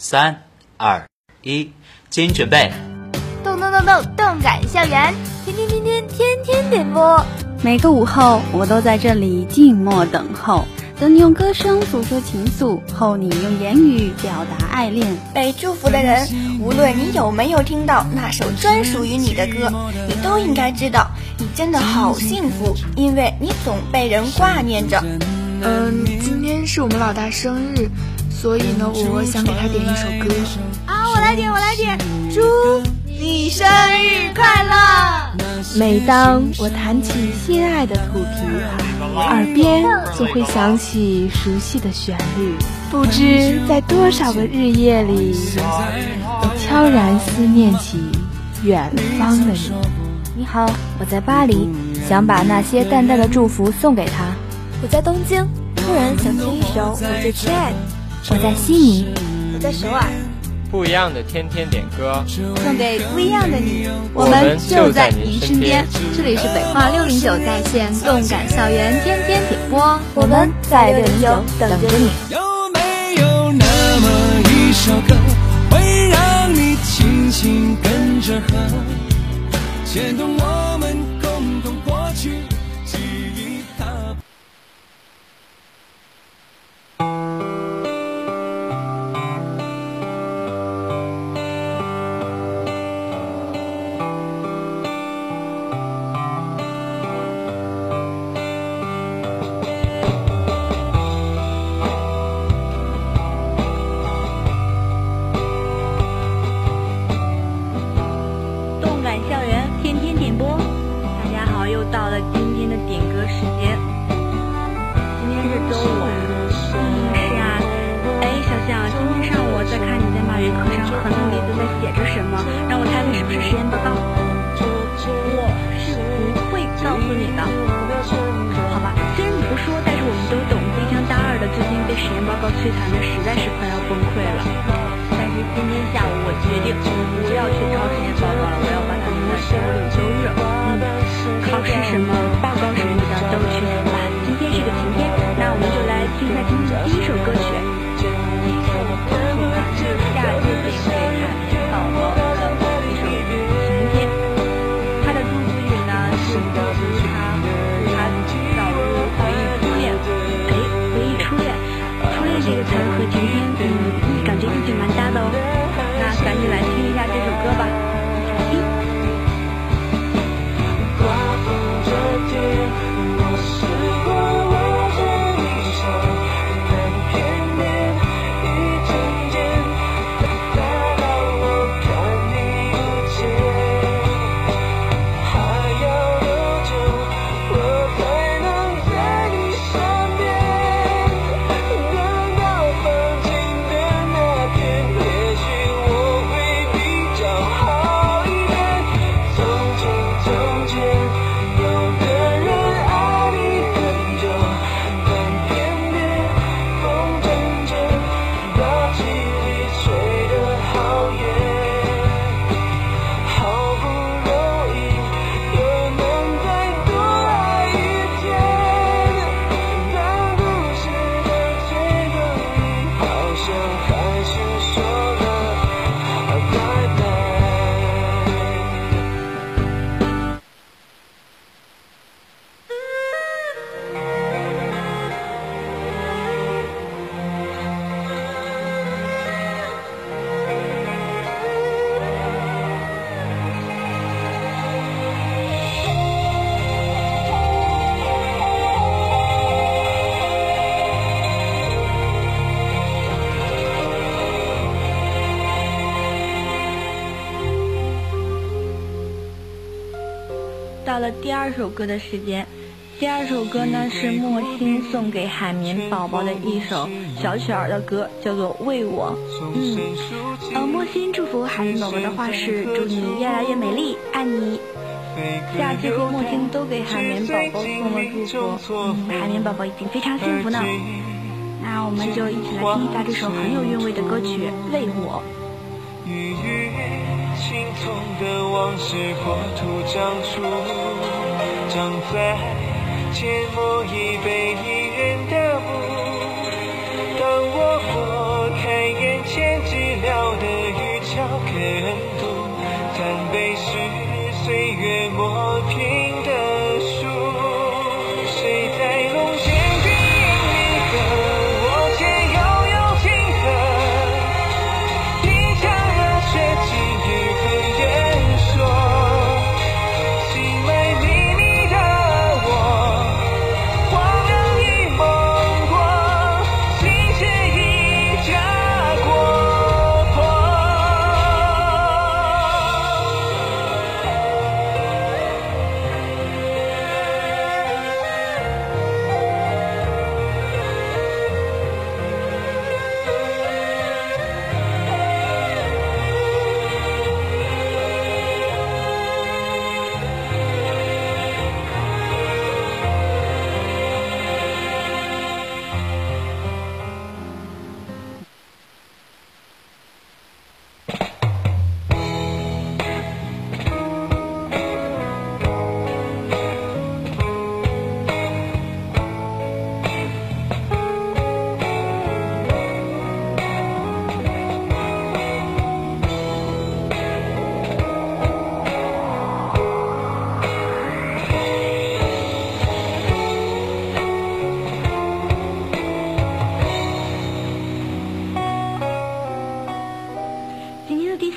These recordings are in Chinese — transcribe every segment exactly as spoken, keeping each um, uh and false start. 三二一，金曲贝，动动动动动感校园，天天天天天天点播。每个午后，我都在这里静默等候，等你用歌声诉说情愫，后你用言语表达爱恋。被祝福的人，无论你有没有听到那首专属于你的歌，你都应该知道，你真的好幸福，因为你总被人挂念着。嗯，今天是我们老大生日，所以呢，我想给他点一首歌。啊，我来点，我来点，祝你生日快乐。每当我弹起心爱的土琵琶，耳边就会响起熟悉的旋律，不知在多少个日夜里，我悄然思念起远方的你。你好，我在巴黎，想把那些淡淡的祝福送给他。我在东京，突然想听一首我最亲爱的。我在悉尼，我在首尔。不一样的天天点歌，送给不一样的你，我们就在您身边。这里是北化六零九在线动感校园天天点播，我们在六零九等着你。有没有那么一首歌，会让你轻轻跟着和，牵动我们共同过去记忆它。摧残的实在是快要崩溃了，但是今天下午我决定不要去抄实验报告了，我要把它们的全部都扔。嗯，考试什么，报告什么的都去吧。今天是个晴天，那我们就来听一下今天第一首歌曲。你是我不喜欢，下辈子也会看宝宝的一首晴天。它的主题曲呢是他他早入回忆初恋，哎，回忆初恋。这个词和今天嗯感觉意境蛮搭的哦，那赶紧来听一下这首歌吧。刮风这天，我试过握着你手，难眷恋与情间，大到我看你不见，还要多久我才能在你身边？到了第二首歌的时间，第二首歌呢是莫欣送给海绵宝宝的一首小曲儿的歌，叫做《为我》。嗯，呃，莫欣祝福海绵宝宝的话是：祝你越来越美丽，爱你。下次和莫欣都给海绵宝宝送了祝福，嗯，海绵宝宝已经非常幸福呢。那我们就一起来听一下这首很有韵味的歌曲《为我》。心痛的往事，火土长出，长在芥末已被一人的雾。当我拨开眼前之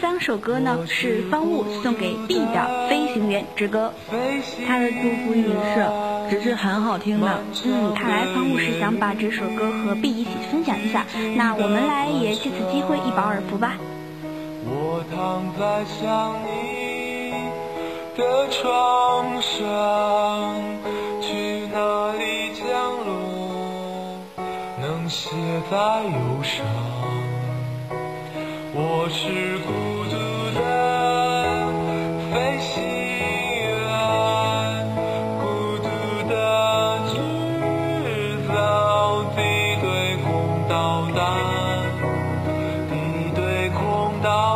三首歌呢是方悟送给 B 的《飞行员之歌》，他的祝福语是只是很好听的。嗯，看来方悟是想把这首歌和 B 一起分享一下，那我们来也借此机会一饱耳福吧。我躺在想你的床上，去哪里降落能携带忧伤，我是孤独的飞行员，孤独的制造地对空导弹，到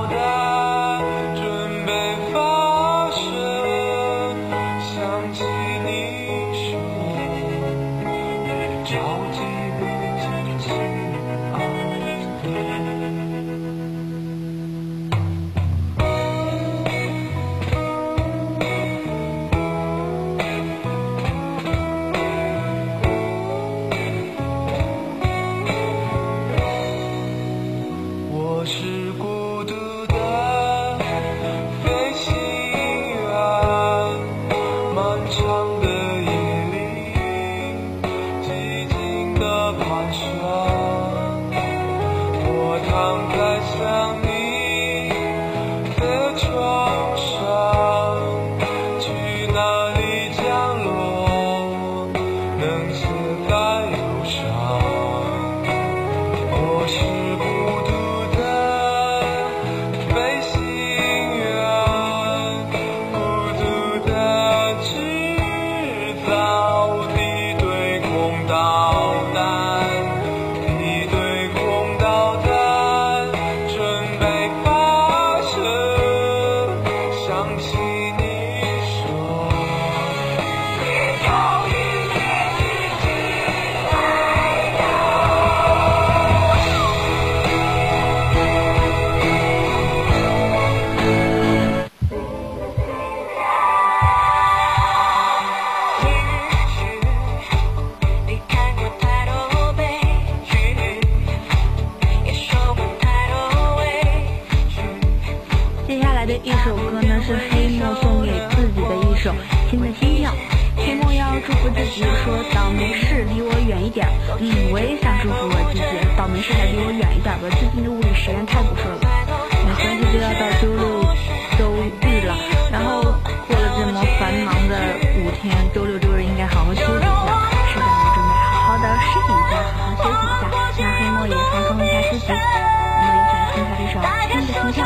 达准备发射，想起你说着急着急啊。我是孤一首歌呢是黑墨送给自己的一首新的心跳，黑墨要祝福自己说倒霉事离我远一点。嗯，我也想祝福我自己，倒霉事还离我远一点吧，最近的物理实验太不顺了，马上就要到周六周日了，然后过了这么繁忙的五天，周六周日应该好好休息一下。是的，我准备好好的休息一下，好好休息一下。那黑墨也放松一下自己，我们一起来听一下这首新的心跳。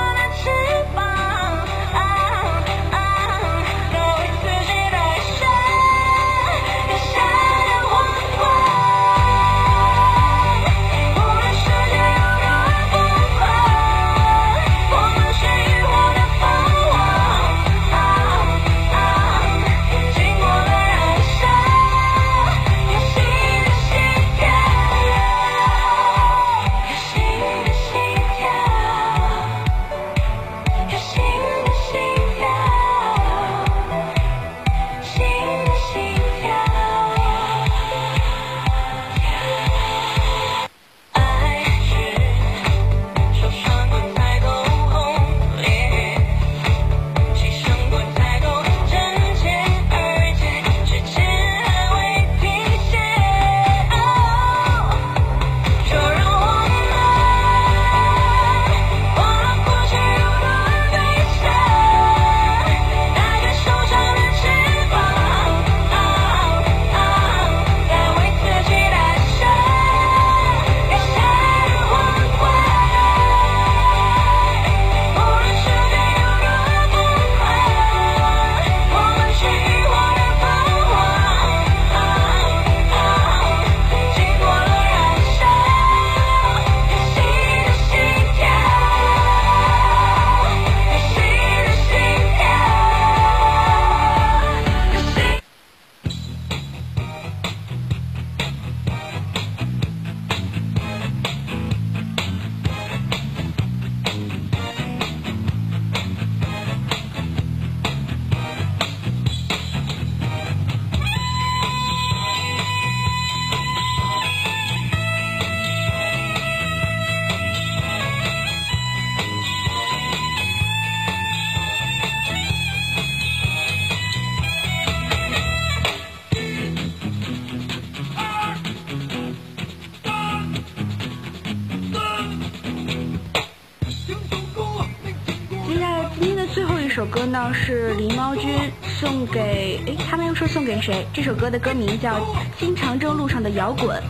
首歌呢是狸猫君送给诶他们又说送给谁，这首歌的歌名叫新长征路上的摇滚。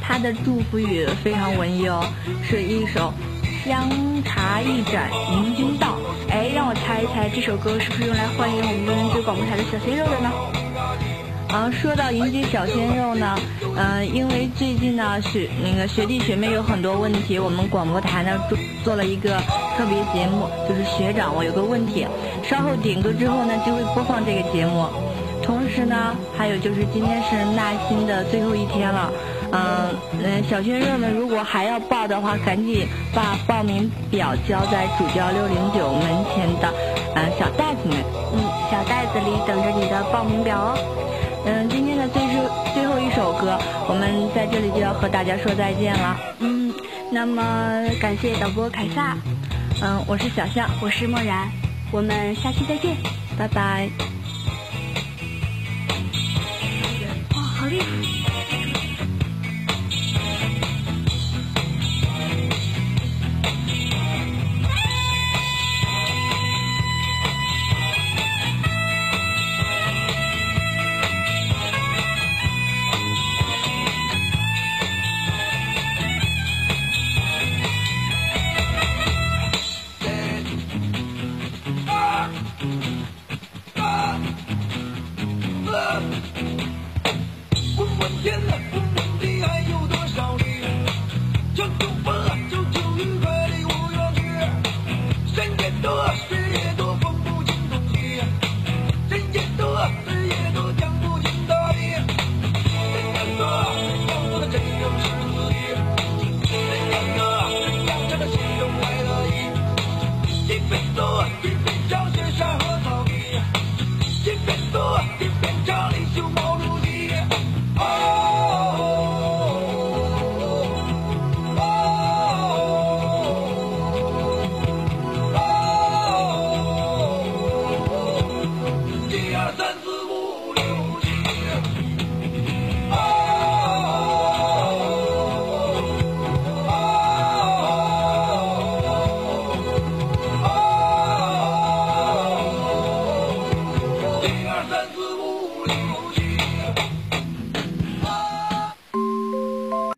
他的祝福语非常文艺哦，是一首香茶一盏迎君到。哎，让我猜一猜这首歌是不是用来欢迎我们人民广播台的小鲜肉的呢？啊，说到迎接小鲜肉呢，呃，因为最近呢学那个学弟学妹有很多问题，我们广播台呢做了一个特别节目，就是学长我有个问题，稍后点歌之后呢就会播放这个节目。同时呢，还有就是今天是纳新的最后一天了，嗯、呃、嗯，小鲜肉们如果还要报的话，赶紧把报名表交在主教六零九门前的呃小袋子们，嗯，小袋子里等着你的报名表哦。嗯，今天的最最后一首歌，我们在这里就要和大家说再见了。嗯，那么感谢导播凯撒，嗯，我是小象，我是默然，我们下期再见，拜拜。哇，好厉害！三四五。